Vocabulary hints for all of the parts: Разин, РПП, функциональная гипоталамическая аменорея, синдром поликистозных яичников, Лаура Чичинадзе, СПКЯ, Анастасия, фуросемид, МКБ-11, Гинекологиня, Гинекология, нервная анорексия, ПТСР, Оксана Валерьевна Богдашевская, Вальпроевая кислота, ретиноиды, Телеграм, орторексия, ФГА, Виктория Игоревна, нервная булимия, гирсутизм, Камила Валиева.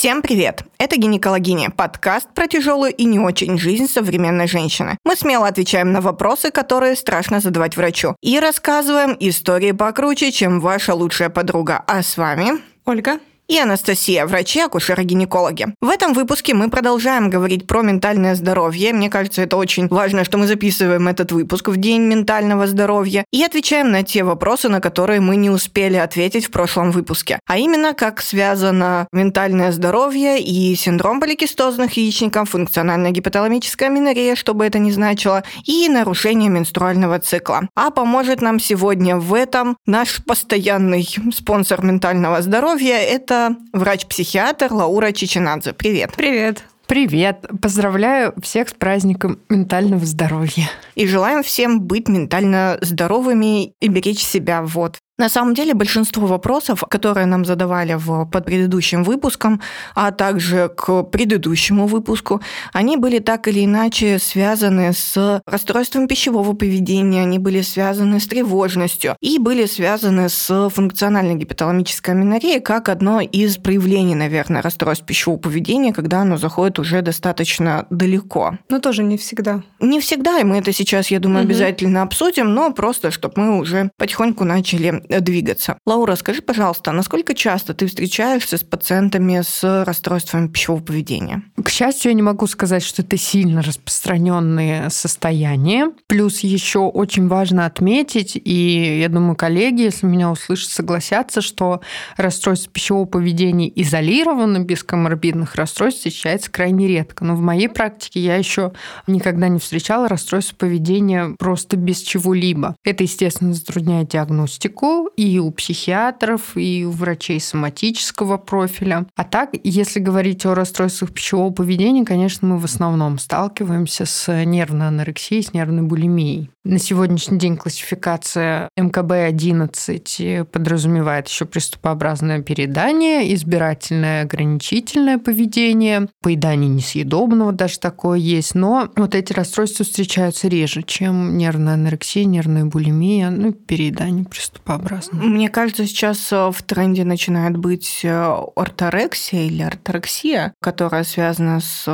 Всем привет! Это «Гинекологиня» – подкаст про тяжелую и не очень жизнь современной женщины. Мы смело отвечаем на вопросы, которые страшно задавать врачу. И рассказываем истории покруче, чем ваша лучшая подруга. А с вами… Ольга. И Анастасия, врачи, акушеры-гинекологи. В этом выпуске мы продолжаем говорить про ментальное здоровье. Мне кажется, это очень важно, что мы записываем этот выпуск в День ментального здоровья и отвечаем на те вопросы, на которые мы не успели ответить в прошлом выпуске. А именно, как связано ментальное здоровье и синдром поликистозных яичников, функциональная гипоталамическая аменорея, что бы это ни значило, и нарушение менструального цикла. А поможет нам сегодня в этом наш постоянный спонсор ментального здоровья – это врач-психиатр Лаура Чичинадзе. Привет. Привет. Привет. Поздравляю всех с праздником ментального здоровья. И желаем всем быть ментально здоровыми и беречь себя. Вот. На самом деле, большинство вопросов, которые нам задавали под предыдущим выпуском, а также к предыдущему выпуску, они были так или иначе связаны с расстройством пищевого поведения, они были связаны с тревожностью и были связаны с функциональной гипоталамической аменореей как одно из проявлений, наверное, расстройств пищевого поведения, когда оно заходит уже достаточно далеко. Но тоже не всегда. Не всегда, и мы это сейчас, я думаю, обязательно обсудим, но просто, чтобы мы уже потихоньку начали двигаться. Лаура, скажи, пожалуйста, насколько часто ты встречаешься с пациентами с расстройствами пищевого поведения? К счастью, я не могу сказать, что это сильно распространенные состояния. Плюс еще очень важно отметить, и я думаю, коллеги, если меня услышат, согласятся, что расстройство пищевого поведения изолированно, без коморбидных расстройств, встречается крайне редко. Но в моей практике я еще никогда не встречала расстройство поведения просто без чего-либо. Это, естественно, затрудняет диагностику, и у психиатров, и у врачей соматического профиля. А так, если говорить о расстройствах пищевого поведения, конечно, мы в основном сталкиваемся с нервной анорексией, с нервной булимией. На сегодняшний день классификация МКБ-11 подразумевает еще приступообразное переедание, избирательное ограничительное поведение, поедание несъедобного, даже такое есть. Но вот эти расстройства встречаются реже, чем нервная анорексия, нервная булимия, ну и переедание приступообразное. Мне кажется, сейчас в тренде начинает быть орторексия или орторексия, которая связана с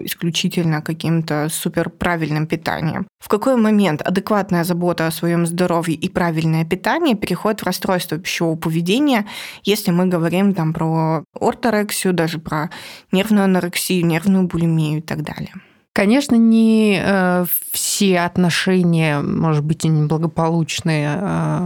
исключительно каким-то суперправильным питанием. В какой момент адекватная забота о своем здоровье и правильное питание переходит в расстройство пищевого поведения, если мы говорим там про орторексию, даже про нервную анорексию, нервную булимию и так далее? Конечно, не все отношения, может быть, и неблагополучные,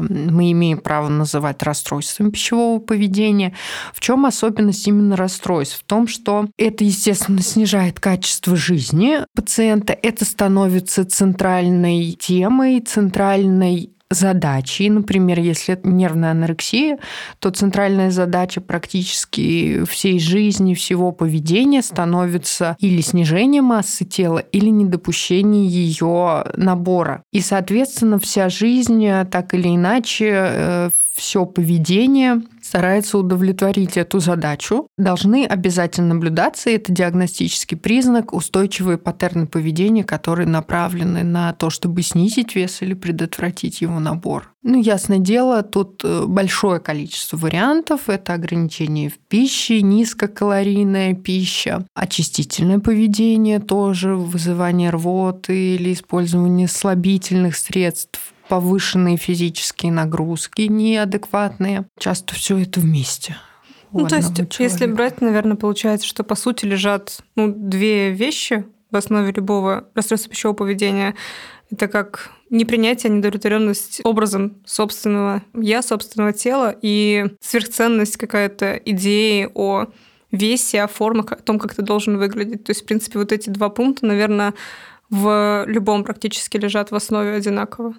мы имеем право называть расстройством пищевого поведения. В чем особенность именно расстройств? В том, что это, естественно, снижает качество жизни пациента, это становится центральной темой, центральной задачи. Например, если это нервная анорексия, то центральная задача практически всей жизни, всего поведения становится или снижение массы тела, или недопущение ее набора. И, соответственно, вся жизнь, так или иначе, все поведение старается удовлетворить эту задачу. Должны обязательно наблюдаться, это диагностический признак, устойчивые паттерны поведения, которые направлены на то, чтобы снизить вес или предотвратить его набор. Ну, ясное дело, тут большое количество вариантов. Это ограничение в пище, низкокалорийная пища, очистительное поведение тоже, вызывание рвоты или использование слабительных средств, повышенные физические нагрузки неадекватные. Часто все это вместе. Ну, то есть, если брать, наверное, получается, что по сути лежат две вещи в основе любого расстройства пищевого поведения. Это как непринятие, неудовлетворенность образом собственного я, собственного тела и сверхценность какая-то идеи о весе, о формах, о том, как ты должен выглядеть. То есть, в принципе, вот эти два пункта, наверное, в любом практически лежат в основе одинаково.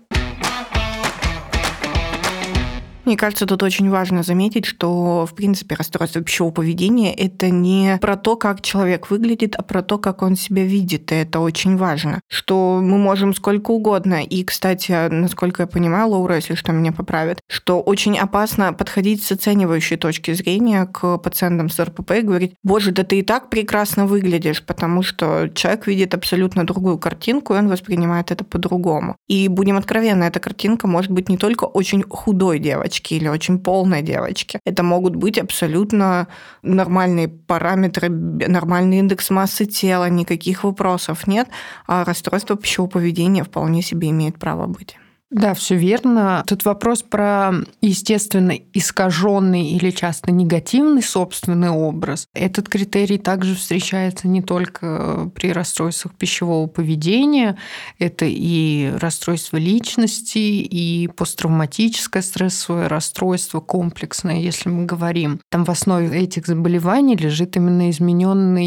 Мне кажется, тут очень важно заметить, что, в принципе, расстройство пищевого поведения – это не про то, как человек выглядит, а про то, как он себя видит, и это очень важно, что мы можем сколько угодно. И, кстати, насколько я понимаю, Лаура, если что, меня поправит, что очень опасно подходить с оценивающей точки зрения к пациентам с РПП и говорить: «Боже, да ты и так прекрасно выглядишь», потому что человек видит абсолютно другую картинку, и он воспринимает это по-другому. И, будем откровенны, эта картинка может быть не только очень худой девочкой, девочки или очень полной девочки. Это могут быть абсолютно нормальные параметры, нормальный индекс массы тела, никаких вопросов нет, а расстройство пищевого поведения вполне себе имеет право быть. Да, все верно. Тут вопрос про, естественно, искаженный или часто негативный собственный образ. Этот критерий также встречается не только при расстройствах пищевого поведения. Это и расстройство личности, и посттравматическое стрессовое расстройство комплексное, если мы говорим. Там в основе этих заболеваний лежит именно измененный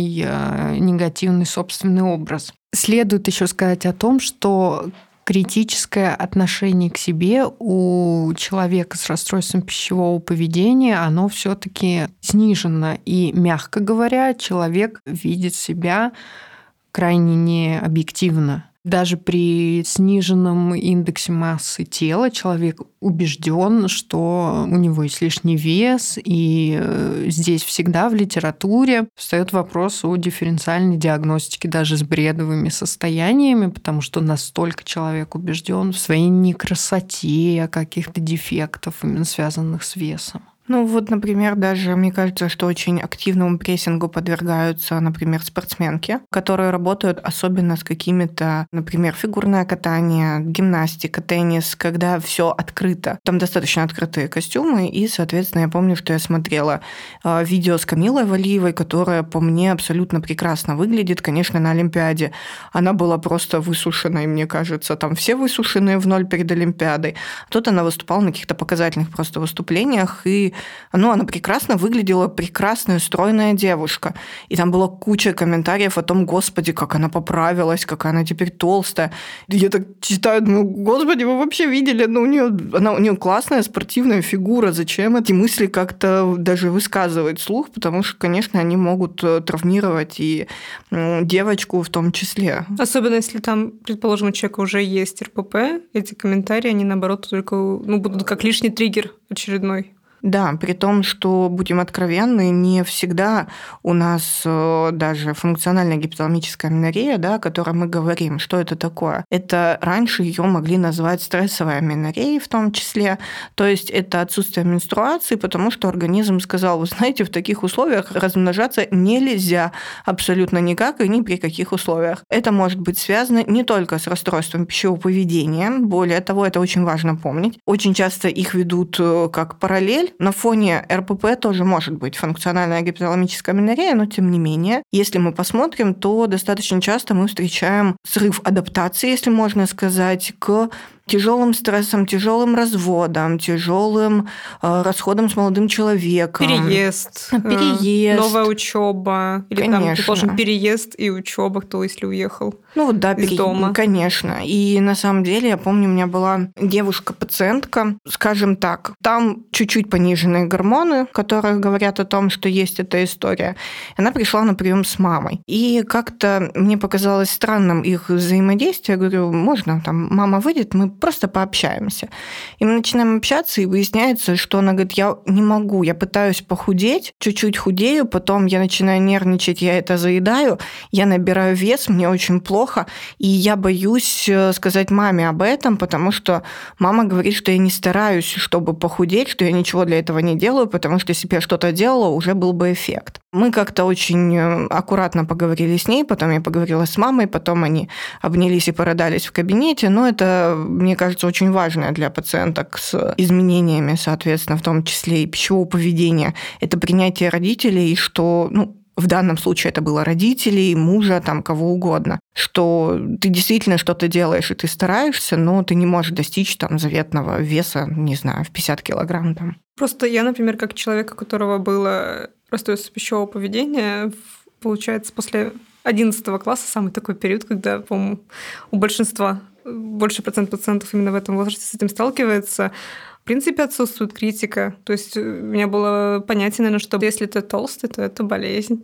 негативный собственный образ. Следует еще сказать о том, что критическое отношение к себе у человека с расстройством пищевого поведения, оно все-таки снижено. И, мягко говоря, человек видит себя крайне необъективно. Даже при сниженном индексе массы тела человек убежден, что у него есть лишний вес, и здесь всегда в литературе встает вопрос о дифференциальной диагностике даже с бредовыми состояниями, потому что настолько человек убежден в своей некрасоте, каких-то дефектов, именно связанных с весом. Ну вот, например, даже мне кажется, что очень активному прессингу подвергаются, например, спортсменки, которые работают особенно с какими-то, например, фигурное катание, гимнастика, теннис, когда все открыто. Там достаточно открытые костюмы, и, соответственно, я помню, что я смотрела видео с Камилой Валиевой, которая по мне абсолютно прекрасно выглядит, конечно, на Олимпиаде. Она была просто высушенной, мне кажется, там все высушенные в ноль перед Олимпиадой. Тут она выступала на каких-то показательных просто выступлениях, и она прекрасно выглядела, прекрасная, стройная девушка. И там была куча комментариев о том, господи, как она поправилась, какая она теперь толстая. Я так читаю, ну, господи, вы вообще видели? Ну, у нее классная спортивная фигура. Зачем эти мысли как-то даже высказывать вслух? Потому что, конечно, они могут травмировать и девочку в том числе. Особенно, если там, предположим, у человека уже есть РПП, эти комментарии, они, наоборот, только будут как лишний триггер очередной. Да, при том, что, будем откровенны, не всегда у нас даже функциональная гипоталамическая аменорея, да, о которой мы говорим, что это такое. Это раньше ее могли назвать стрессовой аменореей в том числе, то есть это отсутствие менструации, потому что организм сказал, вы знаете, в таких условиях размножаться нельзя абсолютно никак и ни при каких условиях. Это может быть связано не только с расстройством пищевого поведения, более того, это очень важно помнить. Очень часто их ведут как параллель. На фоне РПП тоже может быть функциональная гипоталамическая аменорея, но тем не менее, если мы посмотрим, то достаточно часто мы встречаем срыв адаптации, если можно сказать, к тяжелым стрессом, тяжелым разводом, тяжелым расходом с молодым человеком. Переезд. Новая учеба. Или конечно. Там переезд и учеба, кто если уехал. Дома. Конечно. И на самом деле, я помню, у меня была девушка-пациентка, скажем так, там чуть-чуть пониженные гормоны, которые говорят о том, что есть эта история. Она пришла на прием с мамой. И как-то мне показалось странным их взаимодействие. Я говорю, можно, там мама выйдет, мы просто пообщаемся. И мы начинаем общаться, и выясняется, что она говорит, я не могу, я пытаюсь похудеть, чуть-чуть худею, потом я начинаю нервничать, я это заедаю, я набираю вес, мне очень плохо, и я боюсь сказать маме об этом, потому что мама говорит, что я не стараюсь, чтобы похудеть, что я ничего для этого не делаю, потому что если бы я что-то делала, уже был бы эффект. Мы как-то очень аккуратно поговорили с ней, потом я поговорила с мамой, потом они обнялись и порыдались в кабинете, но это, мне кажется, очень важное для пациенток с изменениями, соответственно, в том числе и пищевого поведения, это принятие родителей, что, в данном случае это было родителей, мужа, там, кого угодно, что ты действительно что-то делаешь, и ты стараешься, но ты не можешь достичь там заветного веса, не знаю, в 50 килограмм. Там. Просто я, например, как человек, у которого было расстройство пищевого поведения, получается, после 11 класса самый такой период, когда, по-моему, у большинства больший процент пациентов именно в этом возрасте с этим сталкивается. В принципе, отсутствует критика. То есть у меня было понятие, наверное, что если ты толстый, то это болезнь.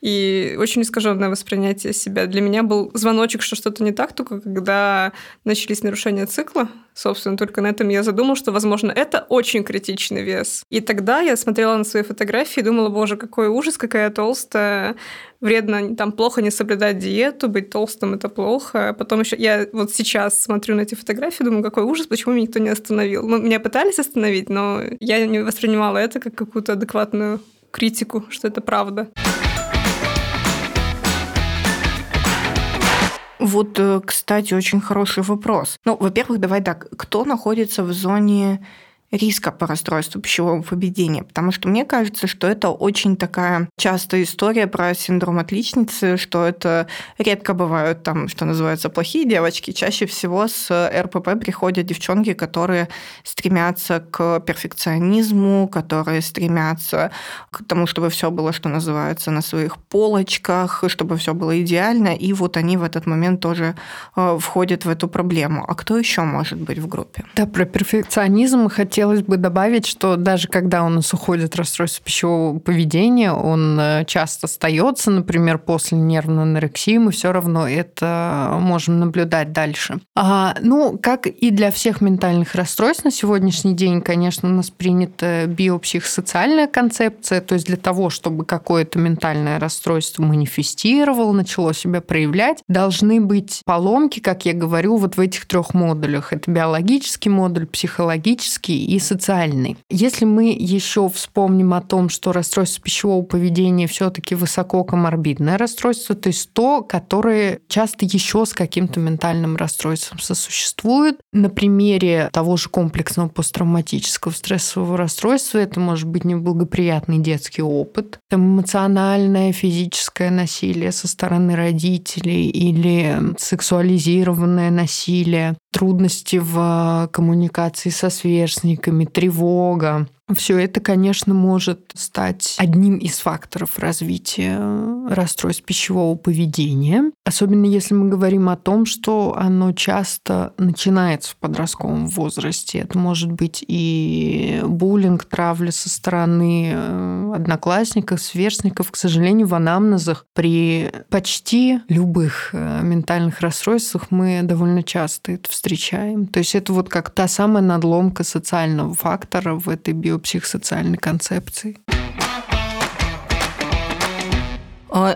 и очень искаженное воспринятие себя. Для меня был звоночек, что что-то не так, только когда начались нарушения цикла. Собственно, только на этом я задумала, что, возможно, это очень критичный вес. И тогда я смотрела на свои фотографии и думала, боже, какой ужас, какая я толстая. Вредно, там, плохо не соблюдать диету, быть толстым – это плохо. Потом еще я вот сейчас смотрю на эти фотографии, думаю, какой ужас, почему меня никто не остановил. Ну, меня пытались остановить, но я не воспринимала это как какую-то адекватную критику, что это правда. Вот, кстати, очень хороший вопрос. Ну, во-первых, давай так, кто находится в зоне риска по расстройству пищевого поведения? Потому что мне кажется, что это очень такая частая история про синдром отличницы, что это редко бывают, там, что называется, плохие девочки. Чаще всего с РПП приходят девчонки, которые стремятся к перфекционизму, которые стремятся к тому, чтобы все было, что называется, на своих полочках, чтобы все было идеально, и вот они в этот момент тоже входят в эту проблему. А кто еще может быть в группе? Да, про перфекционизм хотелось бы добавить, что даже когда у нас уходит расстройство пищевого поведения, он часто остается, например, после нервной анорексии, мы все равно это можем наблюдать дальше. Как и для всех ментальных расстройств, на сегодняшний день, конечно, у нас принята биопсихосоциальная концепция, то есть для того, чтобы какое-то ментальное расстройство манифестировало, начало себя проявлять, должны быть поломки, как я говорю, вот в этих трех модулях. Это биологический модуль, психологический и социальный. Если мы еще вспомним о том, что расстройство пищевого поведения все-таки высококоморбидное расстройство, то есть то, которое часто еще с каким-то ментальным расстройством сосуществует. На примере того же комплексного посттравматического стрессового расстройства это может быть неблагоприятный детский опыт, эмоциональное, физическое насилие со стороны родителей или сексуализированное насилие, трудности в коммуникации со сверстниками, тревога. Все это, конечно, может стать одним из факторов развития расстройств пищевого поведения, особенно если мы говорим о том, что оно часто начинается в подростковом возрасте. Это может быть и буллинг, травля со стороны одноклассников, сверстников. К сожалению, в анамнезах при почти любых ментальных расстройствах мы довольно часто это встречаем. То есть это вот как та самая надломка социального фактора в этой биопсихосоциальной концепции.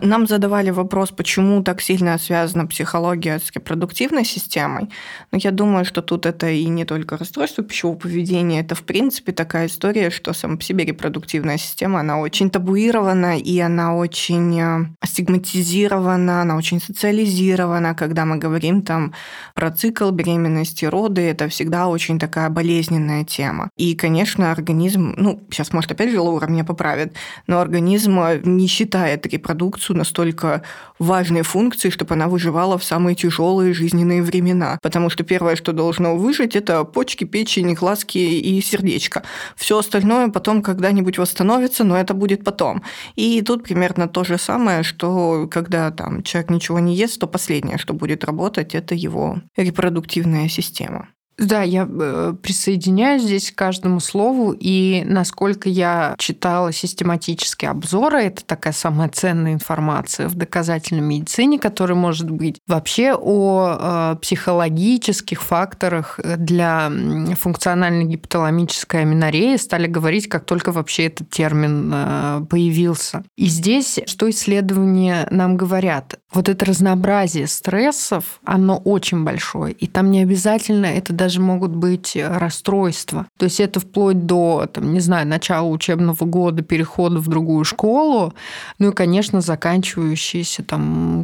Нам задавали вопрос, почему так сильно связана психология с репродуктивной системой. Но я думаю, что тут это и не только расстройство пищевого поведения, это, в принципе, такая история, что сама по себе репродуктивная система, она очень табуирована, и она очень стигматизирована, она очень социализирована. Когда мы говорим там про цикл беременности, роды, это всегда очень такая болезненная тема. И, конечно, организм, сейчас, может, опять же Лаура меня поправит, но организм не считает репродуктивной настолько важной функции, чтобы она выживала в самые тяжелые жизненные времена. Потому что первое, что должно выжить, это почки, печень, глазки и сердечко. Все остальное потом когда-нибудь восстановится, но это будет потом. И тут примерно то же самое, что когда там человек ничего не ест, то последнее, что будет работать, это его репродуктивная система. Да, я присоединяюсь здесь к каждому слову, и насколько я читала систематические обзоры, это такая самая ценная информация в доказательной медицине, которая может быть вообще о психологических факторах для функциональной гипоталамической аменореи стали говорить, как только вообще этот термин появился. И здесь, что исследования нам говорят, вот это разнообразие стрессов, оно очень большое, и там не обязательно это даже могут быть расстройства. То есть это вплоть до, начала учебного года, перехода в другую школу, и, конечно, заканчивающиеся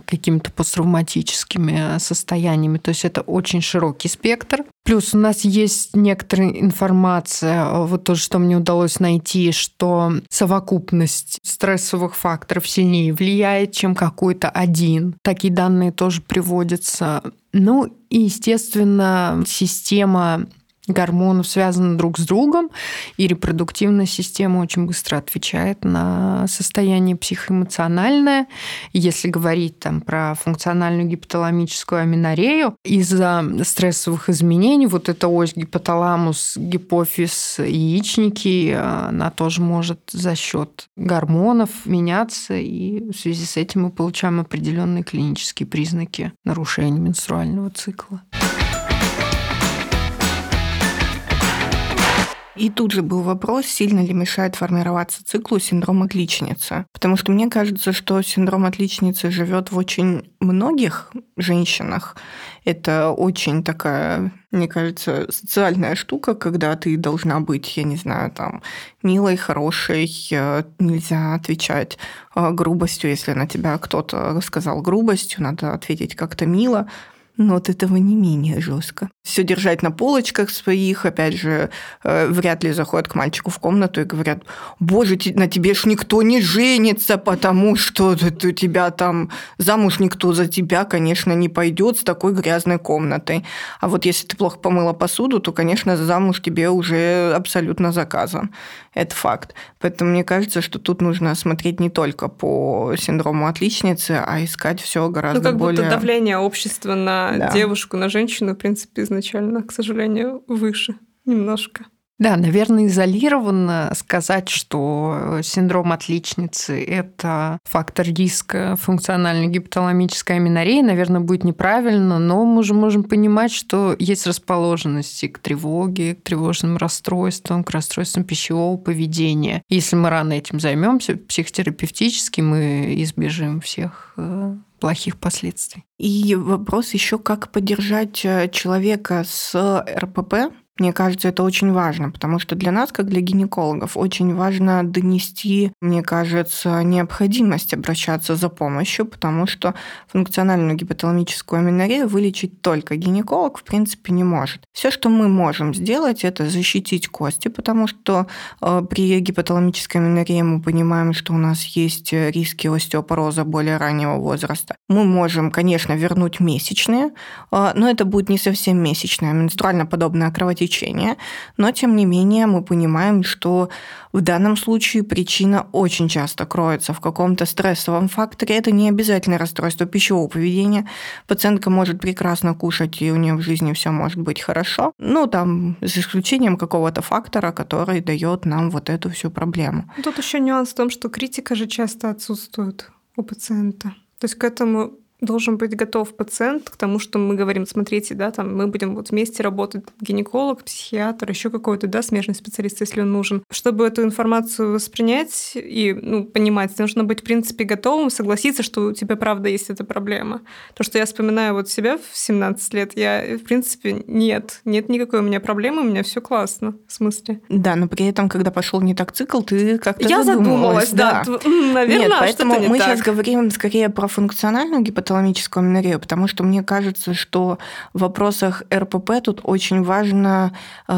какими-то посттравматическими состояниями. То есть это очень широкий спектр. Плюс у нас есть некоторая информация, вот то, что мне удалось найти, что совокупность стрессовых факторов сильнее влияет, чем какой-то один. Такие данные тоже приводятся. И, естественно, система гормонов связаны друг с другом, и репродуктивная система очень быстро отвечает на состояние психоэмоциональное. Если говорить там про функциональную гипоталамическую аменорею, из-за стрессовых изменений вот эта ось гипоталамус, гипофиз, яичники, она тоже может за счет гормонов меняться, и в связи с этим мы получаем определенные клинические признаки нарушения менструального цикла. И тут же был вопрос, сильно ли мешает формироваться циклу синдром отличницы. Потому что мне кажется, что синдром отличницы живет в очень многих женщинах. Это очень такая, мне кажется, социальная штука, когда ты должна быть, я не знаю, там, милой, хорошей, нельзя отвечать грубостью. Если на тебя кто-то сказал грубостью, надо ответить как-то мило. Но от этого не менее жестко. Все держать на полочках своих, опять же, вряд ли заходят к мальчику в комнату и говорят: «Боже, на тебе ж никто не женится, потому что у тебя там замуж никто за тебя, конечно, не пойдет с такой грязной комнатой». А вот если ты плохо помыла посуду, то, конечно, замуж тебе уже абсолютно заказан. Это факт. Поэтому мне кажется, что тут нужно смотреть не только по синдрому отличницы, а искать все гораздо более... будто давление общества на девушку, на женщину, в принципе, изначально, к сожалению, выше немножко. Да, наверное, изолированно сказать, что синдром отличницы – это фактор риска функциональной гипоталамической аменореи, наверное, будет неправильно, но мы же можем понимать, что есть расположенности к тревоге, к тревожным расстройствам, к расстройствам пищевого поведения. Если мы рано этим займемся психотерапевтически, мы избежим всех плохих последствий. И вопрос еще, как поддержать человека с РПП. Мне кажется, это очень важно, потому что для нас, как для гинекологов, очень важно донести, мне кажется, необходимость обращаться за помощью, потому что функциональную гипоталамическую аменорею вылечить только гинеколог, в принципе, не может. Все, что мы можем сделать, это защитить кости, потому что при гипоталамической аменорее мы понимаем, что у нас есть риски остеопороза более раннего возраста. Мы можем, конечно, вернуть месячные, но это будет не совсем месячное, а менструально-подобное кровотечение. Но, тем не менее, мы понимаем, что в данном случае причина очень часто кроется в каком-то стрессовом факторе. Это не обязательно расстройство пищевого поведения. Пациентка может прекрасно кушать, и у нее в жизни все может быть хорошо. Ну, там, за исключением какого-то фактора, который дает нам вот эту всю проблему. Тут еще нюанс в том, что критика же часто отсутствует у пациента. То есть к этому должен быть готов пациент к тому, что мы говорим: смотрите, да, там мы будем вот вместе работать, гинеколог, психиатр, еще какой-то, да, смежный специалист, если он нужен. Чтобы эту информацию воспринять и понимать, нужно быть, в принципе, готовым, согласиться, что у тебя правда есть эта проблема. То, что я вспоминаю вот себя в 17 лет, я, в принципе, нет никакой у меня проблемы, у меня все классно, в смысле. Да, но при этом, когда пошел не так цикл, ты как-то задумалась. Да. Наверное, нет, поэтому что-то не мы так. Сейчас говорим скорее про функциональную гипотезу, патологическую аменорею, потому что мне кажется, что в вопросах РПП тут очень важно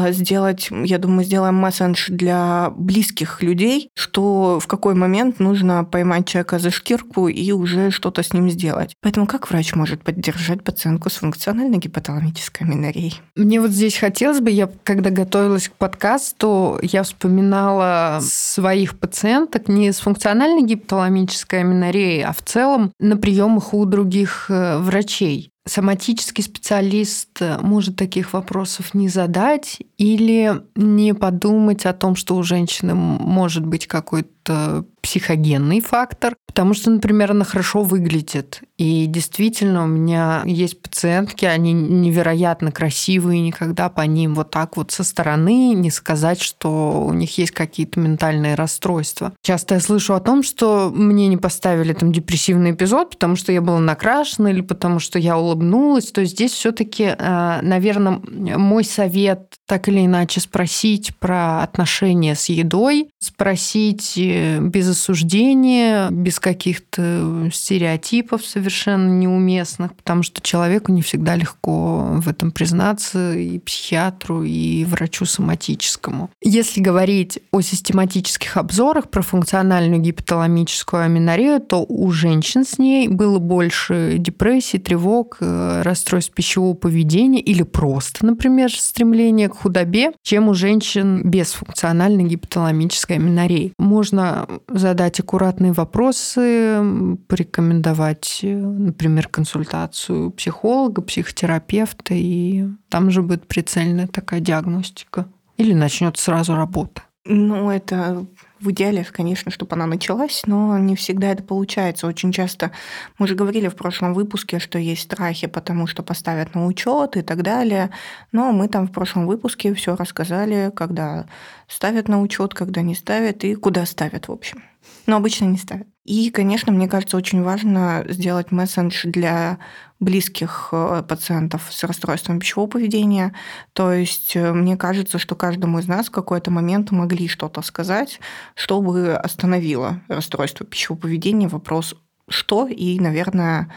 сделать, я думаю, сделаем мессендж для близких людей, что в какой момент нужно поймать человека за шкирку и уже что-то с ним сделать. Поэтому как врач может поддержать пациентку с функциональной гипоталамической аменореей? Мне вот здесь хотелось бы, я когда готовилась к подкасту, я вспоминала своих пациенток не с функциональной гипоталамической аменореей, а в целом на приемах у других врачей. Соматический специалист может таких вопросов не задать или не подумать о том, что у женщины может быть какой-то психогенный фактор, потому что, например, она хорошо выглядит. И действительно, у меня есть пациентки, они невероятно красивые, никогда по ним вот так вот со стороны не сказать, что у них есть какие-то ментальные расстройства. Часто я слышу о том, что мне не поставили там депрессивный эпизод, потому что я была накрашена или потому что я улыбнулась. То есть здесь все-таки, наверное, мой совет так или иначе спросить про отношения с едой, спросить без осуждения, без каких-то стереотипов совершенно неуместных, потому что человеку не всегда легко в этом признаться и психиатру, и врачу соматическому. Если говорить о систематических обзорах про функциональную гипоталамическую аменорею, то у женщин с ней было больше депрессий, тревог, расстройств пищевого поведения или просто, например, стремление к худобе, чем у женщин без функциональной гипоталамической аменореи. Можно задать аккуратные вопросы, порекомендовать, например, консультацию психолога, психотерапевта, и там же будет прицельная такая диагностика. Или начнется сразу работа. Ну, это в идеале, конечно, чтобы она началась, но не всегда это получается. Очень часто, мы же говорили в прошлом выпуске, что есть страхи, потому что поставят на учет и так далее. Но мы там в прошлом выпуске все рассказали, когда ставят на учет, когда не ставят и куда ставят, в общем. Но обычно не ставят. И, конечно, мне кажется, очень важно сделать мессендж для близких пациентов с расстройством пищевого поведения. То есть мне кажется, что каждому из нас в какой-то момент могли что-то сказать, чтобы остановило расстройство пищевого поведения. Вопрос «что?» и, наверное,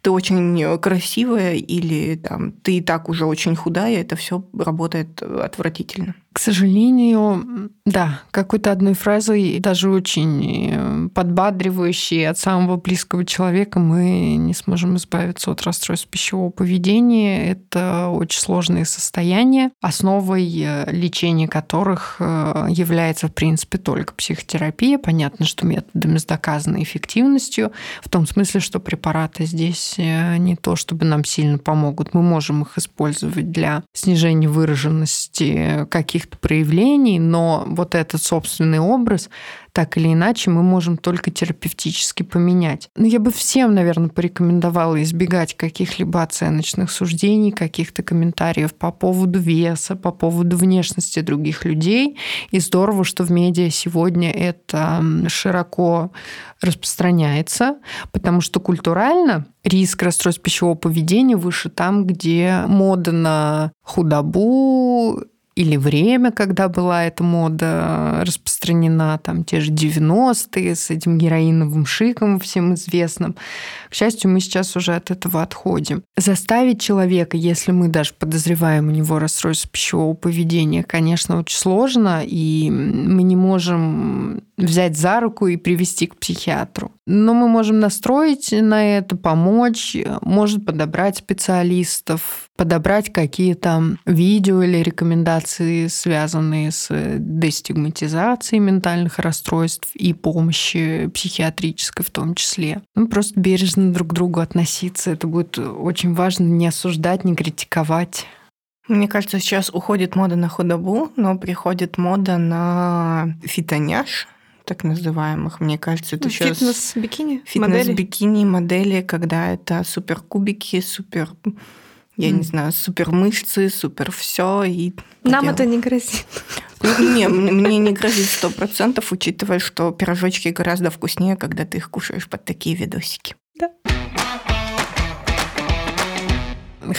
«ты очень красивая» или там, «ты и так уже очень худая». Это все работает отвратительно. К сожалению, да, какой-то одной фразой, даже очень подбадривающей от самого близкого человека, мы не сможем избавиться от расстройств пищевого поведения. Это очень сложные состояния, основой лечения которых является, в принципе, только психотерапия. Понятно, что методами с доказанной эффективностью, в том смысле, что препараты здесь не то чтобы нам сильно помогут. Мы можем их использовать для снижения выраженности каких-то проявлений, но вот этот собственный образ так или иначе мы можем только терапевтически поменять. Но я бы всем, наверное, порекомендовала избегать каких-либо оценочных суждений, каких-то комментариев по поводу веса, по поводу внешности других людей. И здорово, что в медиа сегодня это широко распространяется, потому что культурально риск расстройств пищевого поведения выше там, где мода на худобу, или время, когда была эта мода распространена, там те же 90-е с этим героиновым шиком всем известным. К счастью, мы сейчас уже от этого отходим. Заставить человека, если мы даже подозреваем у него расстройство пищевого поведения, конечно, очень сложно, и мы не можем взять за руку и привести к психиатру. Но мы можем настроить на это, помочь, может подобрать специалистов, подобрать какие-то видео или рекомендации, связанные с дестигматизацией ментальных расстройств и помощи психиатрической в том числе. Ну, просто бережно друг к другу относиться. Это будет очень важно, не осуждать, не критиковать. Мне кажется, сейчас уходит мода на худобу, но приходит мода на фитоняж, так называемых. Мне кажется, это сейчас... Фитнес-бикини? Фитнес-бикини, модели, когда это суперкубики, супер... Я не знаю, супер мышцы, супер все. И нам это не грозит. Не, мне не грозит 100%, учитывая, что пирожочки гораздо вкуснее, когда ты их кушаешь под такие видосики. Да.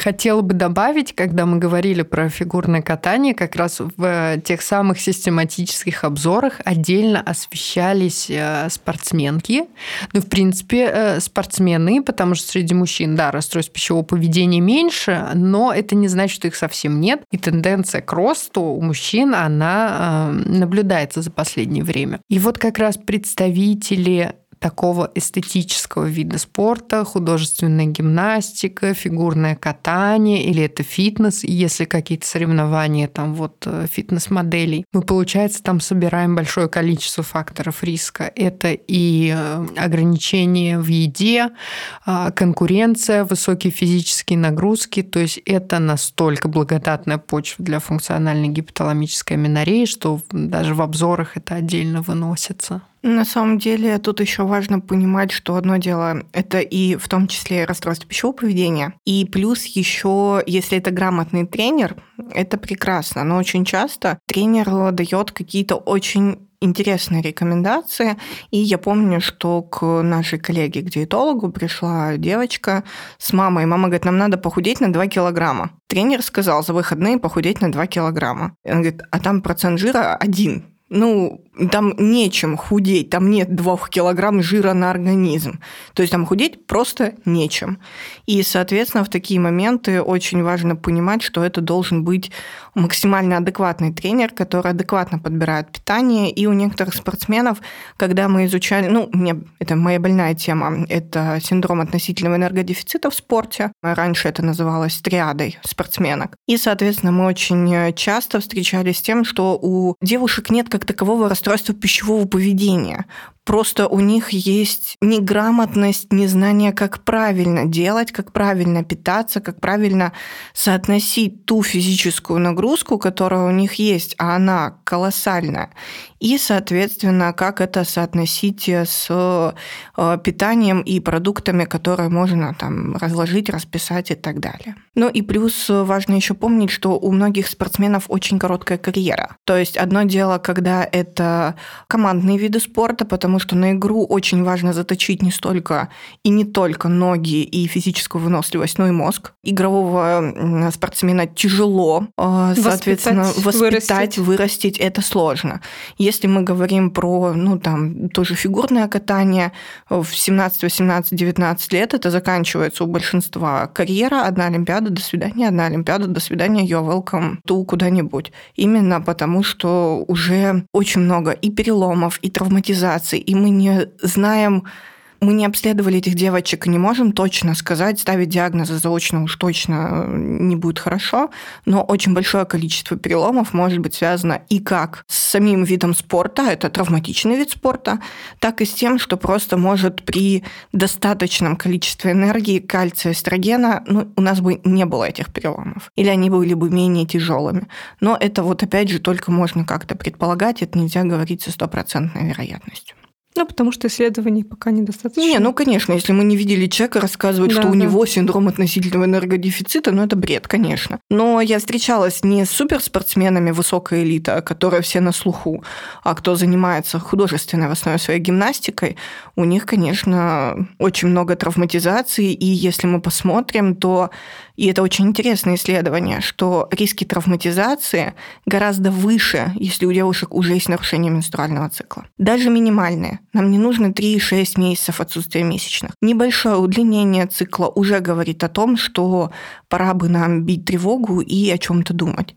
Хотела бы добавить, когда мы говорили про фигурное катание, как раз в тех самых систематических обзорах отдельно освещались спортсменки. Ну, в принципе, спортсмены, потому что среди мужчин, да, расстройств пищевого поведения меньше, но это не значит, что их совсем нет. И тенденция к росту у мужчин, она наблюдается за последнее время. И вот как раз представители такого эстетического вида спорта, художественная гимнастика, фигурное катание или это фитнес, если какие-то соревнования там вот фитнес-моделей. Мы, получается, там собираем большое количество факторов риска. Это и ограничения в еде, конкуренция, высокие физические нагрузки. То есть это настолько благодатная почва для функциональной гипоталамической аменореи, что даже в обзорах это отдельно выносится. На самом деле, тут еще важно понимать, что одно дело – это и в том числе расстройство пищевого поведения, и плюс еще, если это грамотный тренер, это прекрасно, но очень часто тренер дает какие-то очень интересные рекомендации. И я помню, что к нашей коллеге, к диетологу, пришла девочка с мамой. Мама говорит, нам надо похудеть на 2 килограмма. Тренер сказал, за выходные похудеть на 2 килограмма. Она говорит, а там процент жира 1. ну, там нечем худеть, там нет 2 килограмм жира на организм. То есть там худеть просто нечем. И, соответственно, в такие моменты очень важно понимать, что это должен быть максимально адекватный тренер, который адекватно подбирает питание. И у некоторых спортсменов, когда мы изучали... это моя больная тема. Это синдром относительного энергодефицита в спорте. Раньше это называлось триадой спортсменок. И, соответственно, мы очень часто встречались с тем, что у девушек нет как такового расстройства пищевого поведения. Просто у них есть неграмотность, незнание, как правильно делать, как правильно питаться, как правильно соотносить ту физическую нагрузку, которая у них есть, а она колоссальная, и, соответственно, как это соотносить с питанием и продуктами, которые можно там разложить, расписать и так далее. Ну и плюс важно еще помнить, что у многих спортсменов очень короткая карьера. То есть одно дело, когда это командные виды спорта, потому что на игру очень важно заточить не столько и не только ноги и физическую выносливость, но и мозг. Игрового спортсмена тяжело, соответственно, вырастить это сложно. Если мы говорим про, тоже фигурное катание, в 17, 18, 19 лет это заканчивается у большинства карьера. Одна Олимпиада, до свидания, you're welcome to куда-нибудь. Именно потому, что уже очень много и переломов, и травматизаций, и мы не знаем, мы не обследовали этих девочек и не можем точно сказать, ставить диагнозы заочно уж точно не будет хорошо, но очень большое количество переломов может быть связано и как с самим видом спорта, это травматичный вид спорта, так и с тем, что просто может при достаточном количестве энергии, кальция, эстрогена, у нас бы не было этих переломов, или они были бы менее тяжелыми. Но это опять же только можно как-то предполагать, это нельзя говорить со стопроцентной вероятностью. Потому что исследований пока недостаточно. Конечно, если мы не видели человека, рассказывать, что у него синдром относительного энергодефицита, это бред, конечно. Но я встречалась не с суперспортсменами высокой элиты, которые все на слуху, а кто занимается художественной в основе своей гимнастикой, у них, конечно, очень много травматизаций, и если мы посмотрим, то... И это очень интересное исследование, что риски травматизации гораздо выше, если у девушек уже есть нарушение менструального цикла. Даже минимальные. Нам не нужно 3-6 месяцев отсутствия месячных. Небольшое удлинение цикла уже говорит о том, что пора бы нам бить тревогу и о чем-то думать.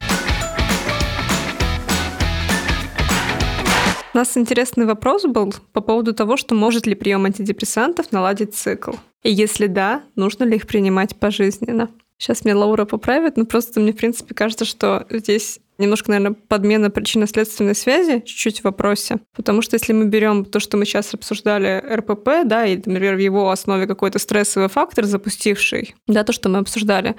У нас интересный вопрос был по поводу того, что может ли прием антидепрессантов наладить цикл. И если да, нужно ли их принимать пожизненно? Сейчас меня Лаура поправит, просто мне, в принципе, кажется, что здесь немножко, наверное, подмена причинно-следственной связи чуть-чуть в вопросе. Потому что если мы берем то, что мы сейчас обсуждали, РПП, и, например, в его основе какой-то стрессовый фактор, запустивший, то, что мы обсуждали,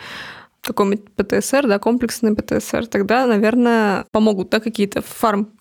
какой-нибудь ПТСР, комплексный ПТСР, тогда, наверное, помогут, какие-то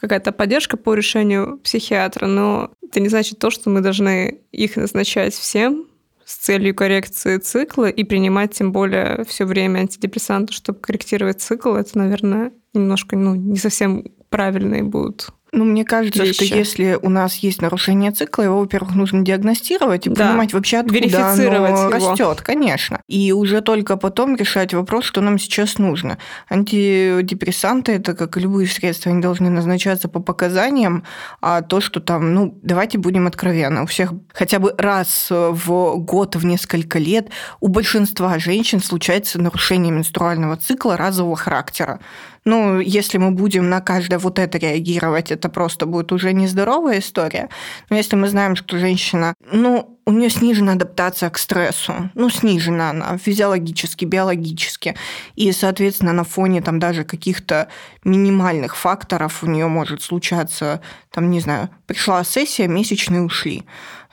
какая-то поддержка по решению психиатра, но это не значит то, что мы должны их назначать всем с целью коррекции цикла и принимать, тем более, все время антидепрессанты, чтобы корректировать цикл. Это, наверное, немножко, не совсем правильные будут. Мне кажется, что если у нас есть нарушение цикла, его, во-первых, нужно диагностировать и понимать вообще, откуда оно растет, конечно. И уже только потом решать вопрос, что нам сейчас нужно. Антидепрессанты – это, как и любые средства, они должны назначаться по показаниям, а то, что там, давайте будем откровенны, у всех хотя бы раз в год, в несколько лет у большинства женщин случается нарушение менструального цикла разового характера. Если мы будем на каждое это реагировать, это просто будет уже нездоровая история. Но если мы знаем, что женщина, у нее снижена адаптация к стрессу, снижена она физиологически, биологически, и, соответственно, на фоне даже каких-то минимальных факторов у нее может случаться, пришла сессия, месячные ушли.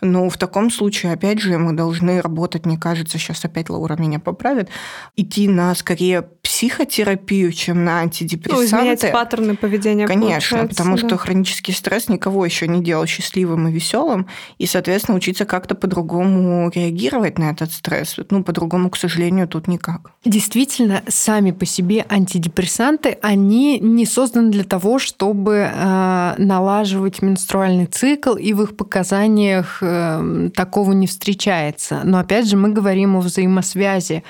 В таком случае, опять же, мы должны работать, мне кажется, сейчас опять Лаура меня поправит, идти на скорее психотерапию, чем на антидепрессанты. Изменять паттерны поведения. Конечно, потому что хронический стресс никого еще не делал счастливым и веселым, и, соответственно, учиться как-то по-другому реагировать на этот стресс. Ну, по-другому, к сожалению, тут никак. Действительно, сами по себе антидепрессанты, они не созданы для того, чтобы налаживать менструальный цикл, и в их показаниях такого не встречается. Но, опять же, мы говорим о взаимосвязи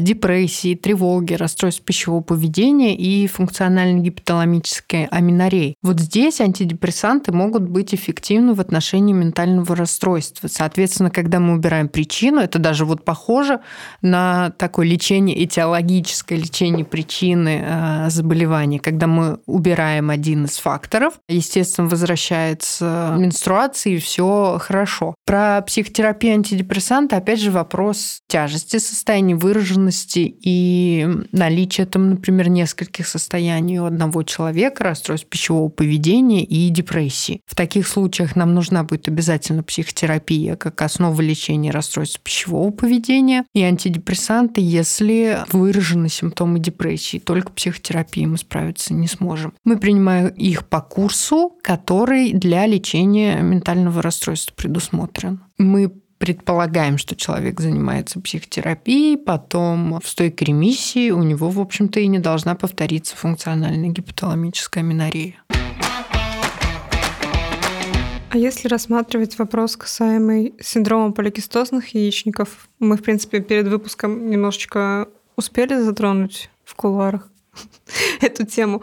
депрессии, тревоги, расстройств пищевого поведения и функциональной гипоталамической аменореи. Вот здесь антидепрессанты могут быть эффективны в отношении ментального расстройства. Соответственно, когда мы убираем причину, это даже вот похоже на такое лечение, этиологическое лечение причины заболевания. Когда мы убираем один из факторов, естественно, возвращается менструация, и все хорошо. Про психотерапию антидепрессанта, опять же, вопрос тяжести состояния, выраженности и наличия там, например, нескольких состояний у одного человека, расстройств пищевого поведения и депрессии. В таких случаях нам нужна будет обязательно психотерапия как основа лечения расстройств пищевого поведения и антидепрессанты, если выражены симптомы депрессии. Только психотерапией мы справиться не сможем. Мы принимаем их по курсу, который для лечения ментального расстройства предусмотрен. Мы предполагаем, что человек занимается психотерапией, потом в стойкой ремиссии у него, в общем-то, и не должна повториться функциональная гипоталамическая аменорея. А если рассматривать вопрос, касаемый синдрома поликистозных яичников, мы, в принципе, перед выпуском немножечко успели затронуть в кулуарах эту тему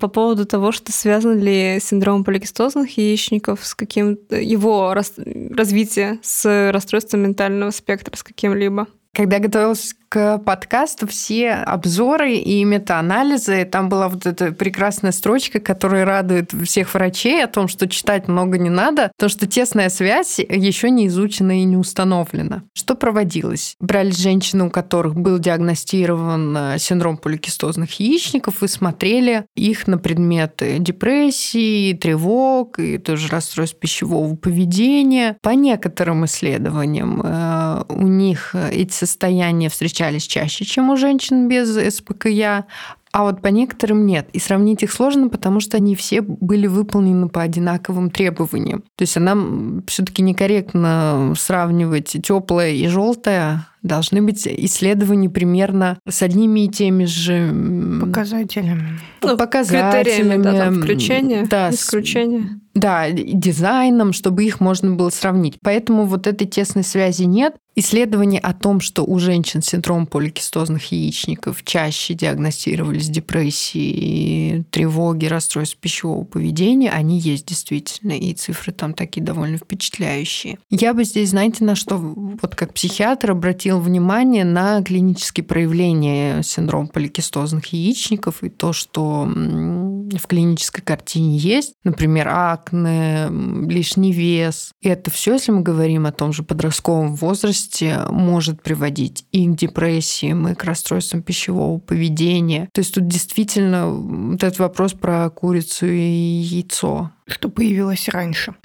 по поводу того, что связан ли синдром поликистозных яичников с каким его развитие с расстройством ментального спектра с каким-либо. Когда готовилась к подкасту, все обзоры и метаанализы, там была вот эта прекрасная строчка, которая радует всех врачей о том, что читать много не надо, потому что тесная связь еще не изучена и не установлена. Что проводилось? Брали женщины, у которых был диагностирован синдром поликистозных яичников, и смотрели их на предмет депрессии, тревог, и тоже расстройств пищевого поведения. По некоторым исследованиям у них эти состояния встречались чаще, чем у женщин без СПКЯ, а вот по некоторым нет. И сравнить их сложно, потому что они все были выполнены по одинаковым требованиям. То есть нам все-таки некорректно сравнивать теплое и желтое. Должны быть исследования примерно с одними и теми же показателями. Ну, критериями, да, там, включения, да, исключения. Да, дизайном, чтобы их можно было сравнить. Поэтому вот этой тесной связи нет. Исследования о том, что у женщин с синдромом поликистозных яичников чаще диагностировались депрессии, тревоги, расстройства пищевого поведения, они есть действительно, и цифры там такие довольно впечатляющие. Я бы здесь, знаете, на что, вот как психиатр, обратила внимание на клинические проявления синдрома поликистозных яичников и то, что в клинической картине есть, например, акне, лишний вес. И это все, если мы говорим о том же подростковом возрасте, может приводить и к депрессиям, и к расстройствам пищевого поведения. То есть тут действительно вот этот вопрос про курицу и яйцо. Что появилось раньше.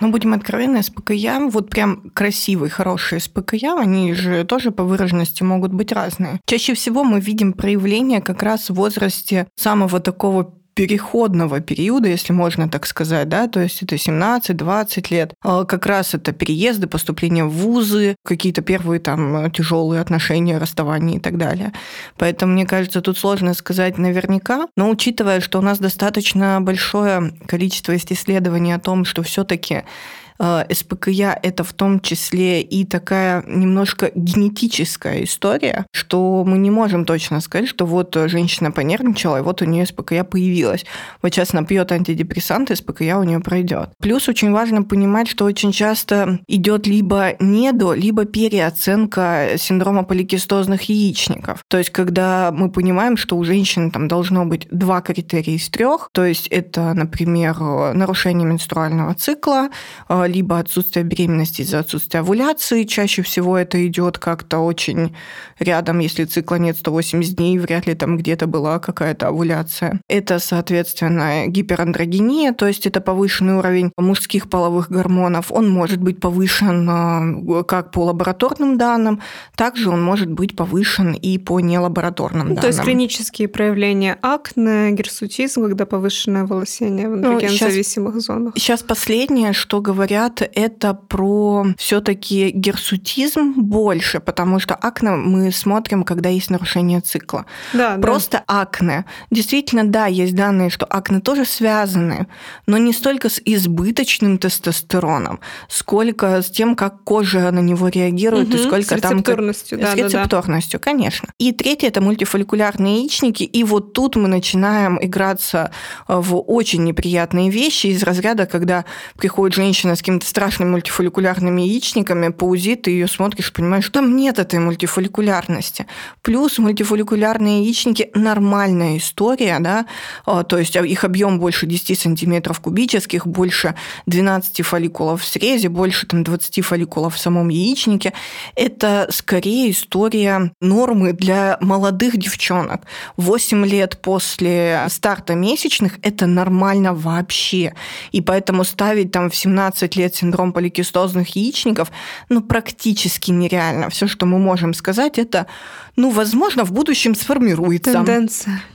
Но будем откровенны, СПКЯ, вот прям красивые, хорошие СПКЯ, они же тоже по выраженности могут быть разные. Чаще всего мы видим проявления как раз в возрасте самого такого переходного периода, если можно так сказать, да, то есть это 17-20 лет. Как раз это переезды, поступление в вузы, какие-то первые там тяжелые отношения, расставания и так далее. Поэтому, мне кажется, тут сложно сказать наверняка, но учитывая, что у нас достаточно большое количество есть исследований о том, что все-таки СПКЯ – это в том числе и такая немножко генетическая история, что мы не можем точно сказать, что вот женщина понервничала, и вот у нее СПКЯ появилась. Вот сейчас она пьет антидепрессанты, СПКЯ у нее пройдет. Плюс очень важно понимать, что очень часто идет либо недо, либо переоценка синдрома поликистозных яичников. То есть, когда мы понимаем, что у женщины там должно быть 2 критерия из 3, то есть это, например, нарушение менструального цикла, либо отсутствие беременности из-за отсутствия овуляции. Чаще всего это идет как-то очень рядом. Если цикла нет 180 дней, вряд ли там где-то была какая-то овуляция. Это, соответственно, гиперандрогения, то есть это повышенный уровень мужских половых гормонов. Он может быть повышен как по лабораторным данным, также он может быть повышен и по нелабораторным данным. То есть клинические проявления акне, гирсутизм, когда повышенное волосение в андрогензависимых зонах. Сейчас последнее, что говорят, это про все-таки гирсутизм больше, потому что акне мы смотрим, когда есть нарушение цикла. Да, просто да. Акне. Действительно, да, есть данные, что акне тоже связаны, но не столько с избыточным тестостероном, сколько с тем, как кожа на него реагирует, и сколько там... С рецепторностью, конечно. И третье – это мультифолликулярные яичники. И вот тут мы начинаем играться в очень неприятные вещи из разряда, когда приходит женщина с какими-то страшными мультифолликулярными яичниками, паузит, ты ее смотришь, понимаешь, что там нет этой мультифолликулярности. Плюс мультифолликулярные яичники – нормальная история, да, то есть их объем больше 10 сантиметров кубических, больше 12 фолликулов в срезе, больше там, 20 фолликулов в самом яичнике. Это скорее история нормы для молодых девчонок. 8 лет после старта месячных – это нормально вообще. И поэтому ставить там, в 17 лет синдром поликистозных яичников практически нереально. Все, что мы можем сказать, это, возможно, в будущем сформируется.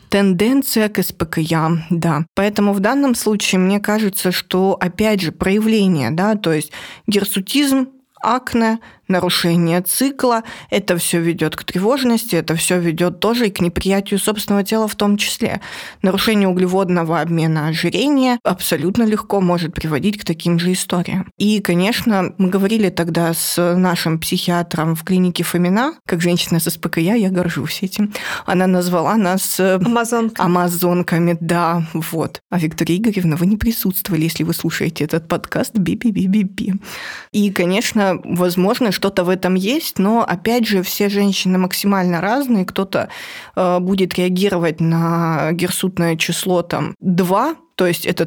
Тенденция к СПКЯ, да. Поэтому в данном случае мне кажется, что, опять же, проявление, да, то есть гирсутизм, акне, нарушение цикла, это все ведет к тревожности, это все ведет тоже и к неприятию собственного тела в том числе. Нарушение углеводного обмена, ожирение абсолютно легко может приводить к таким же историям. И, конечно, мы говорили тогда с нашим психиатром в клинике Фомина, как женщина с СПКЯ, я горжусь этим, она назвала нас амазонками, да, вот. А Виктория Игоревна, вы не присутствовали, если вы слушаете этот подкаст, би-би-би-би-би. И, конечно, возможно, что-то в этом есть, но, опять же, все женщины максимально разные. Кто-то будет реагировать на гирсутное число 2, то есть это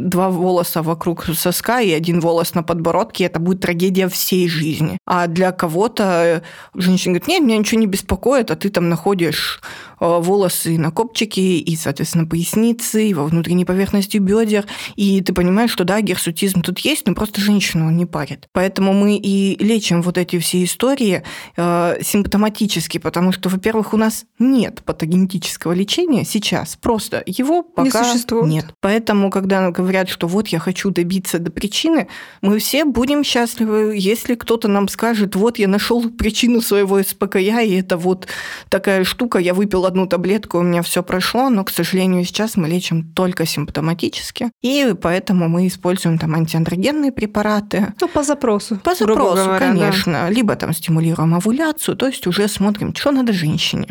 2 волоса вокруг соска и 1 волос на подбородке, это будет трагедия всей жизни. А для кого-то женщина говорит, нет, меня ничего не беспокоит, а ты находишь волосы на копчике и, соответственно, пояснице, и во внутренней поверхности бедер, и ты понимаешь, что да, гирсутизм тут есть, но просто женщину он не парит. Поэтому мы и лечим вот эти все истории симптоматически, потому что, во-первых, у нас нет патогенетического лечения сейчас, просто его пока не существует. Нет. Поэтому, когда говорят, что вот я хочу добиться до причины, мы все будем счастливы, если кто-то нам скажет, вот я нашел причину своего СПКЯ, и это вот такая штука, я выпил одну таблетку, у меня все прошло, но, к сожалению, сейчас мы лечим только симптоматически, и поэтому мы используем антиандрогенные препараты. По запросу. По запросу, говоря, конечно. Да. Либо стимулируем овуляцию, то есть уже смотрим, что надо женщине.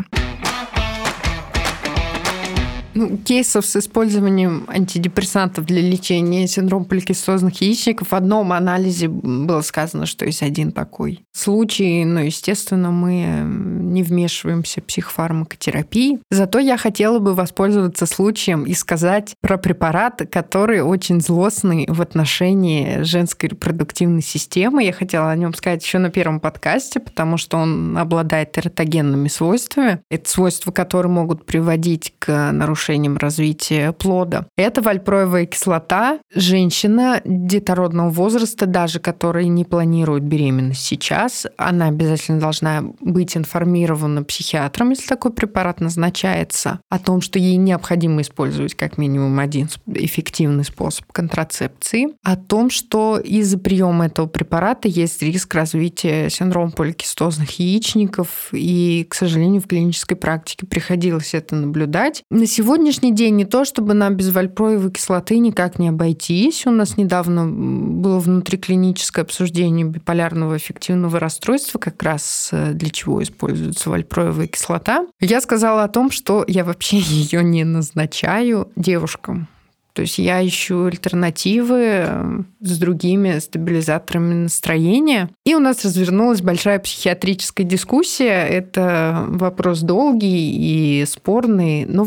Кейсов с использованием антидепрессантов для лечения синдрома поликистозных яичников в одном анализе было сказано, что есть 1 такой случай, но, естественно, мы не вмешиваемся в психофармакотерапии. Зато я хотела бы воспользоваться случаем и сказать про препарат, который очень злостный в отношении женской репродуктивной системы. Я хотела о нем сказать еще на первом подкасте, потому что он обладает эретогенными свойствами. Это свойства, которые могут приводить к нарушению развития плода. Это вальпроевая кислота. Женщина детородного возраста, даже которая не планирует беременность сейчас, она обязательно должна быть информирована психиатром, если такой препарат назначается, о том, что ей необходимо использовать как минимум 1 эффективный способ контрацепции, о том, что из-за приема этого препарата есть риск развития синдрома поликистозных яичников, и, к сожалению, в клинической практике приходилось это наблюдать. На сегодняшний день не то, чтобы нам без вальпроевой кислоты никак не обойтись. У нас недавно было внутриклиническое обсуждение биполярного аффективного расстройства, как раз для чего используется вальпроевая кислота. Я сказала о том, что я вообще ее не назначаю девушкам. То есть я ищу альтернативы с другими стабилизаторами настроения. И у нас развернулась большая психиатрическая дискуссия. Это вопрос долгий и спорный. Но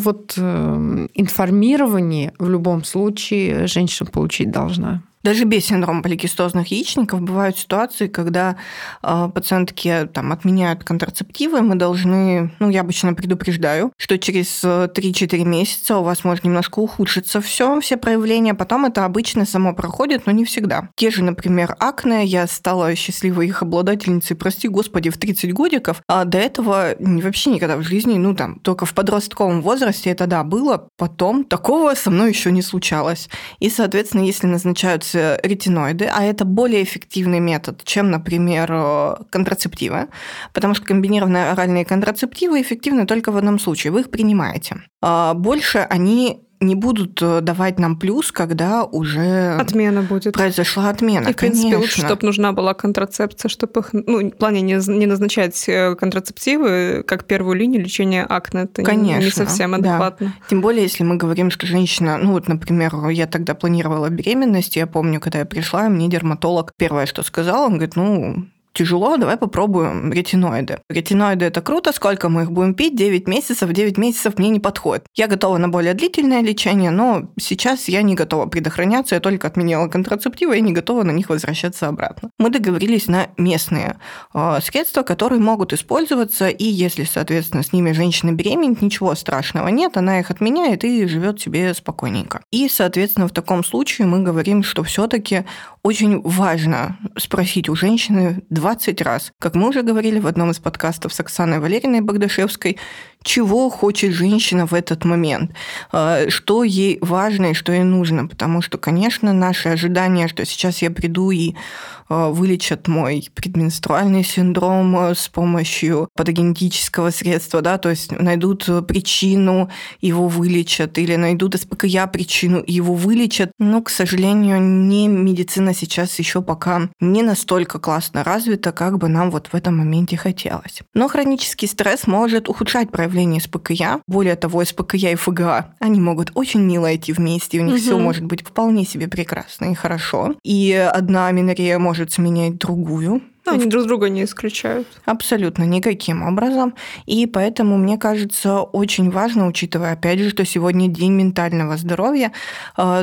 информирование в любом случае женщина получить должна. Даже без синдрома поликистозных яичников бывают ситуации, когда пациентки там отменяют контрацептивы, мы должны, я обычно предупреждаю, что через 3-4 месяца у вас может немножко ухудшиться все проявления, потом это обычно само проходит, но не всегда. Те же, например, акне, я стала счастливой их обладательницей, прости господи, в 30 годиков, а до этого вообще никогда в жизни, только в подростковом возрасте это, да, было, потом такого со мной еще не случалось. И, соответственно, если назначаются ретиноиды, а это более эффективный метод, чем, например, контрацептивы, потому что комбинированные оральные контрацептивы эффективны только в одном случае, вы их принимаете. Больше они не будут давать нам плюс, когда уже отмена будет. Произошла отмена, и, конечно. В принципе, лучше, чтобы нужна была контрацепция, чтобы их, в плане не назначать контрацептивы как первую линию лечения акне. Это конечно, не совсем адекватно. Да. Тем более, если мы говорим, что женщина... Например, я тогда планировала беременность, я помню, когда я пришла, мне дерматолог первое, что сказал, он говорит, тяжело, давай попробуем ретиноиды. Ретиноиды – это круто, сколько мы их будем пить? 9 месяцев. 9 месяцев мне не подходит. Я готова на более длительное лечение, но сейчас я не готова предохраняться, я только отменила контрацептивы, я не готова на них возвращаться обратно. Мы договорились на местные средства, которые могут использоваться, и если, соответственно, с ними женщина беременеет, ничего страшного нет, она их отменяет и живет себе спокойненько. И, соответственно, в таком случае мы говорим, что все-таки очень важно спросить у женщины 20 раз, как мы уже говорили в одном из подкастов с Оксаной Валерьевной Богдашевской, чего хочет женщина в этот момент, что ей важно и что ей нужно, потому что, конечно, наши ожидания, что сейчас я приду и вылечат мой предменструальный синдром с помощью патогенетического средства, да, то есть найдут причину, его вылечат, или найдут СПКЯ причину, его вылечат, но, к сожалению, медицина сейчас еще пока не настолько классно развита, как бы нам вот в этом моменте хотелось. Но хронический стресс может ухудшать проявление СПКЯ. Более того, СПКЯ и ФГА, они могут очень мило идти вместе, у них все может быть вполне себе прекрасно и хорошо. И одна аменорея может сменять другую. Они друг друга не исключают. Абсолютно никаким образом. И поэтому, мне кажется, очень важно, учитывая, опять же, что сегодня День ментального здоровья,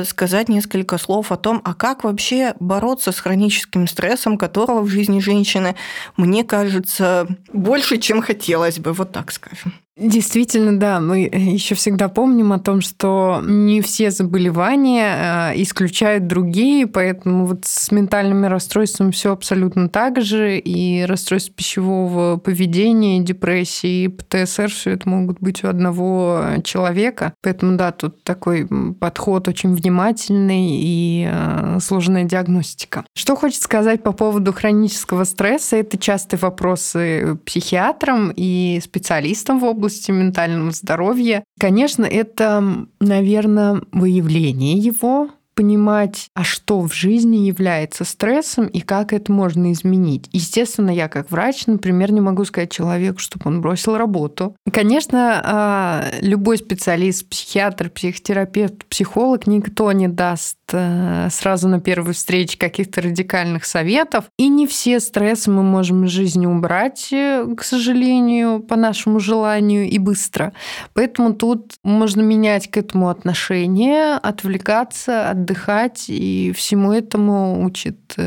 сказать несколько слов о том, а как вообще бороться с хроническим стрессом, которого в жизни женщины, мне кажется, больше, чем хотелось бы, вот так скажем. Действительно, да, мы еще всегда помним о том, что не все заболевания исключают другие, поэтому вот с ментальными расстройствами все абсолютно так же, и расстройств пищевого поведения, депрессии, и ПТСР, все это могут быть у одного человека. Поэтому, да, тут такой подход очень внимательный и сложная диагностика. Что хочется сказать по поводу хронического стресса, это частые вопросы психиатрам и специалистам в области ментального здоровья. Конечно, это, наверное, выявление его, понимать, а что в жизни является стрессом и как это можно изменить. Естественно, я как врач, например, не могу сказать человеку, чтобы он бросил работу. Конечно, любой специалист, психиатр, психотерапевт, психолог, никто не даст сразу на первой встрече каких-то радикальных советов. И не все стрессы мы можем из жизни убрать, к сожалению, по нашему желанию и быстро. Поэтому тут можно менять к этому отношение, отвлекаться, отдыхать, и всему этому учит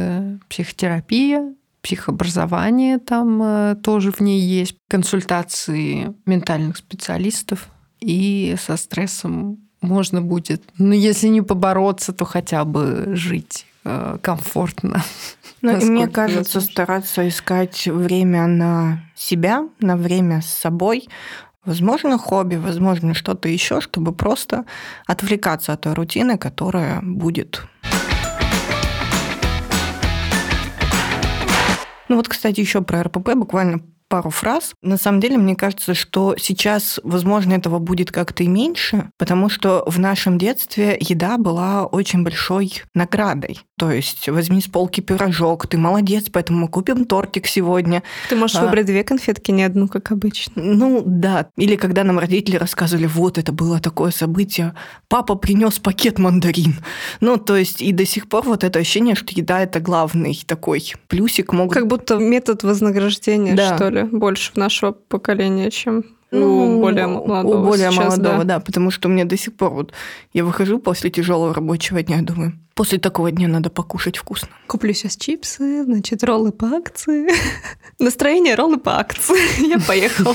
психотерапия, психообразование там тоже в ней есть, консультации ментальных специалистов, и со стрессом можно будет, если не побороться, то хотя бы жить комфортно. Мне кажется, стараться искать время на себя, на время с собой. Возможно, хобби, возможно, что-то еще, чтобы просто отвлекаться от той рутины, которая будет. Кстати, еще про РПП буквально пару фраз. На самом деле, мне кажется, что сейчас, возможно, этого будет как-то и меньше, потому что в нашем детстве еда была очень большой наградой. То есть возьми с полки пирожок, ты молодец, поэтому мы купим тортик сегодня. Ты можешь выбрать 2 конфетки, не одну, как обычно. Да. Или когда нам родители рассказывали, вот это было такое событие, папа принес пакет мандарин. То есть и до сих пор вот это ощущение, что еда – это главный такой плюсик. Как будто метод вознаграждения, да. Что ли? Больше в нашего поколения, чем у более молодого. У более сейчас, молодого, да, потому что у меня до сих пор вот я выхожу после тяжелого рабочего дня, думаю, после такого дня надо покушать вкусно. Куплю сейчас чипсы, значит, роллы по акции. Настроение роллы по акции. Я поехала.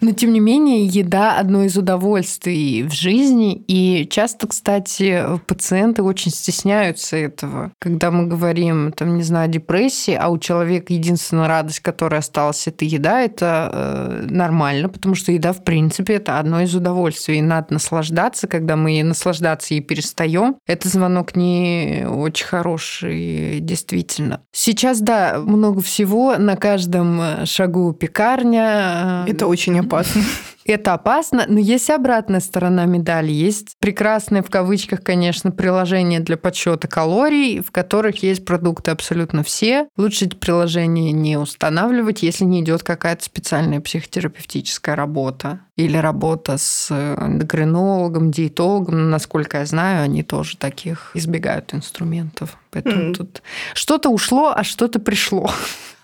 Но, тем не менее, еда – одно из удовольствий в жизни. И часто, кстати, пациенты очень стесняются этого. Когда мы говорим, там, не знаю, о депрессии, а у человека единственная радость, которая осталась, это еда, это нормально, потому что еда, в принципе, это одно из удовольствий. И надо наслаждаться. Когда мы наслаждаться и перестаем, это звонок не очень хороший, действительно. Сейчас, да, много всего. На каждом шагу пекарня. Это очень опасно. Это опасно, но есть обратная сторона медали. Есть прекрасное, в кавычках, конечно, приложение для подсчета калорий, в которых есть продукты абсолютно все. Лучше эти приложения не устанавливать, если не идет какая-то специальная психотерапевтическая работа или работа с эндокринологом, диетологом. Насколько я знаю, они тоже таких избегают инструментов. Поэтому тут что-то ушло, а что-то пришло.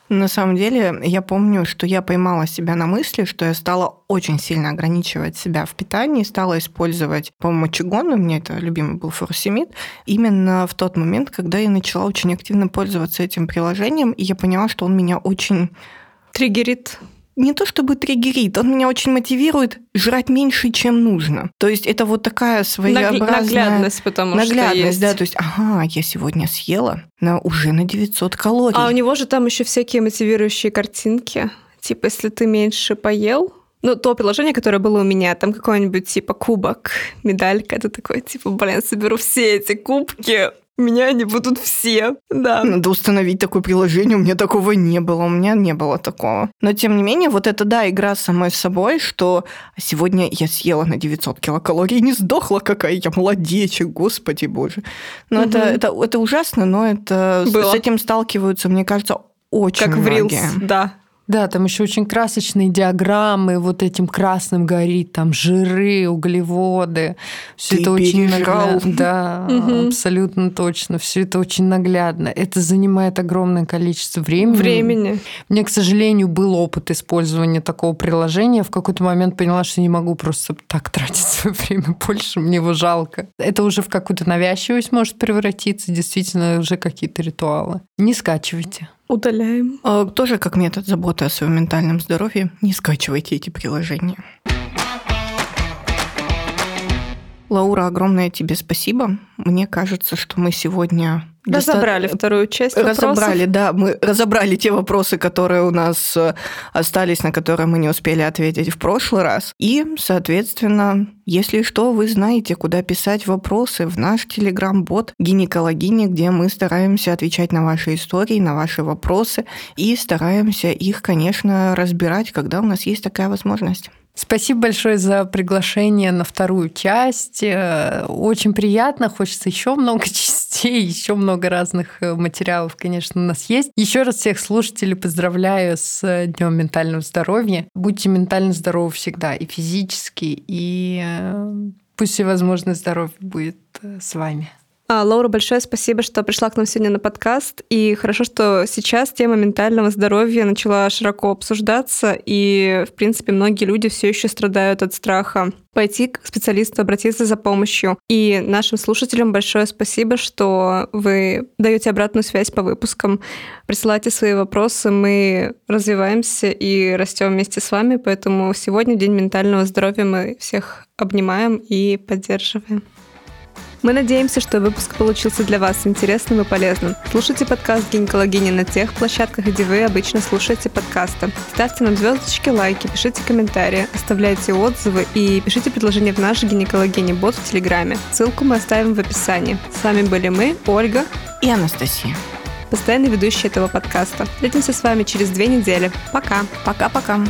На самом деле, я помню, что я поймала себя на мысли, что я стала очень сильно ограничивать себя в питании, стала использовать, по-моему, чигон, у меня это любимый был фуросемид, именно в тот момент, когда я начала очень активно пользоваться этим приложением, и я поняла, что он меня очень... триггерит. Не то чтобы триггерит, он меня очень мотивирует жрать меньше, чем нужно. То есть это вот такая своеобразная... Наглядность, потому что есть. Наглядность, да, то есть, ага, я сегодня съела уже на 900 калорий. А у него же там еще всякие мотивирующие картинки. Типа, если ты меньше поел... Ну, то приложение, которое было у меня, там какой-нибудь типа кубок, медалька, это такой, типа, блин, соберу все эти кубки... У меня они будут все, да. Надо установить такое приложение, у меня такого не было, у меня не было такого. Но, тем не менее, вот это, да, игра самой с собой, что сегодня я съела на 900 килокалорий и не сдохла, какая я молодечек, господи боже. Но это ужасно, но это было. С этим сталкиваются, мне кажется, очень как многие. Как в Reels, да. Да, там еще очень красочные диаграммы, вот этим красным горит, там жиры, углеводы. Все это очень наглядно. Да, абсолютно точно. Все это очень наглядно. Это занимает огромное количество времени. Мне, к сожалению, был опыт использования такого приложения. Я в какой-то момент поняла, что не могу просто так тратить свое время больше, мне его жалко. Это уже в какую-то навязчивость может превратиться, действительно, уже какие-то ритуалы. Не скачивайте. Удаляем. Тоже как метод заботы о своем ментальном здоровье, не скачивайте эти приложения. Лаура, огромное тебе спасибо. Мне кажется, что мы сегодня... Разобрали вторую часть вопросов. Мы разобрали те вопросы, которые у нас остались, на которые мы не успели ответить в прошлый раз. И, соответственно, если что, вы знаете, куда писать вопросы в наш телеграм-бот «Гинекологини», где мы стараемся отвечать на ваши истории, на ваши вопросы и стараемся их, конечно, разбирать, когда у нас есть такая возможность. Спасибо большое за приглашение на вторую часть. Очень приятно. Хочется еще много частей, еще много разных материалов, конечно, у нас есть. Еще раз всех слушателей поздравляю с Днем ментального здоровья. Будьте ментально здоровы всегда, и физически, и пусть всевозможное здоровье будет с вами. Лаура, большое спасибо, что пришла к нам сегодня на подкаст. И хорошо, что сейчас тема ментального здоровья начала широко обсуждаться. И, в принципе, многие люди все еще страдают от страха пойти к специалисту, обратиться за помощью. И нашим слушателям большое спасибо, что вы даете обратную связь по выпускам. Присылайте свои вопросы, мы развиваемся и растем вместе с вами. Поэтому сегодня, в День ментального здоровья, мы всех обнимаем и поддерживаем. Мы надеемся, что выпуск получился для вас интересным и полезным. Слушайте подкаст «Гинекологини» на тех площадках, где вы обычно слушаете подкасты. Ставьте нам звездочки, лайки, пишите комментарии, оставляйте отзывы и пишите предложения в наш «Гинекологини-бот» в Телеграме. Ссылку мы оставим в описании. С вами были мы, Ольга и Анастасия, постоянные ведущие этого подкаста. Встретимся с вами через 2 недели. Пока. Пока-пока.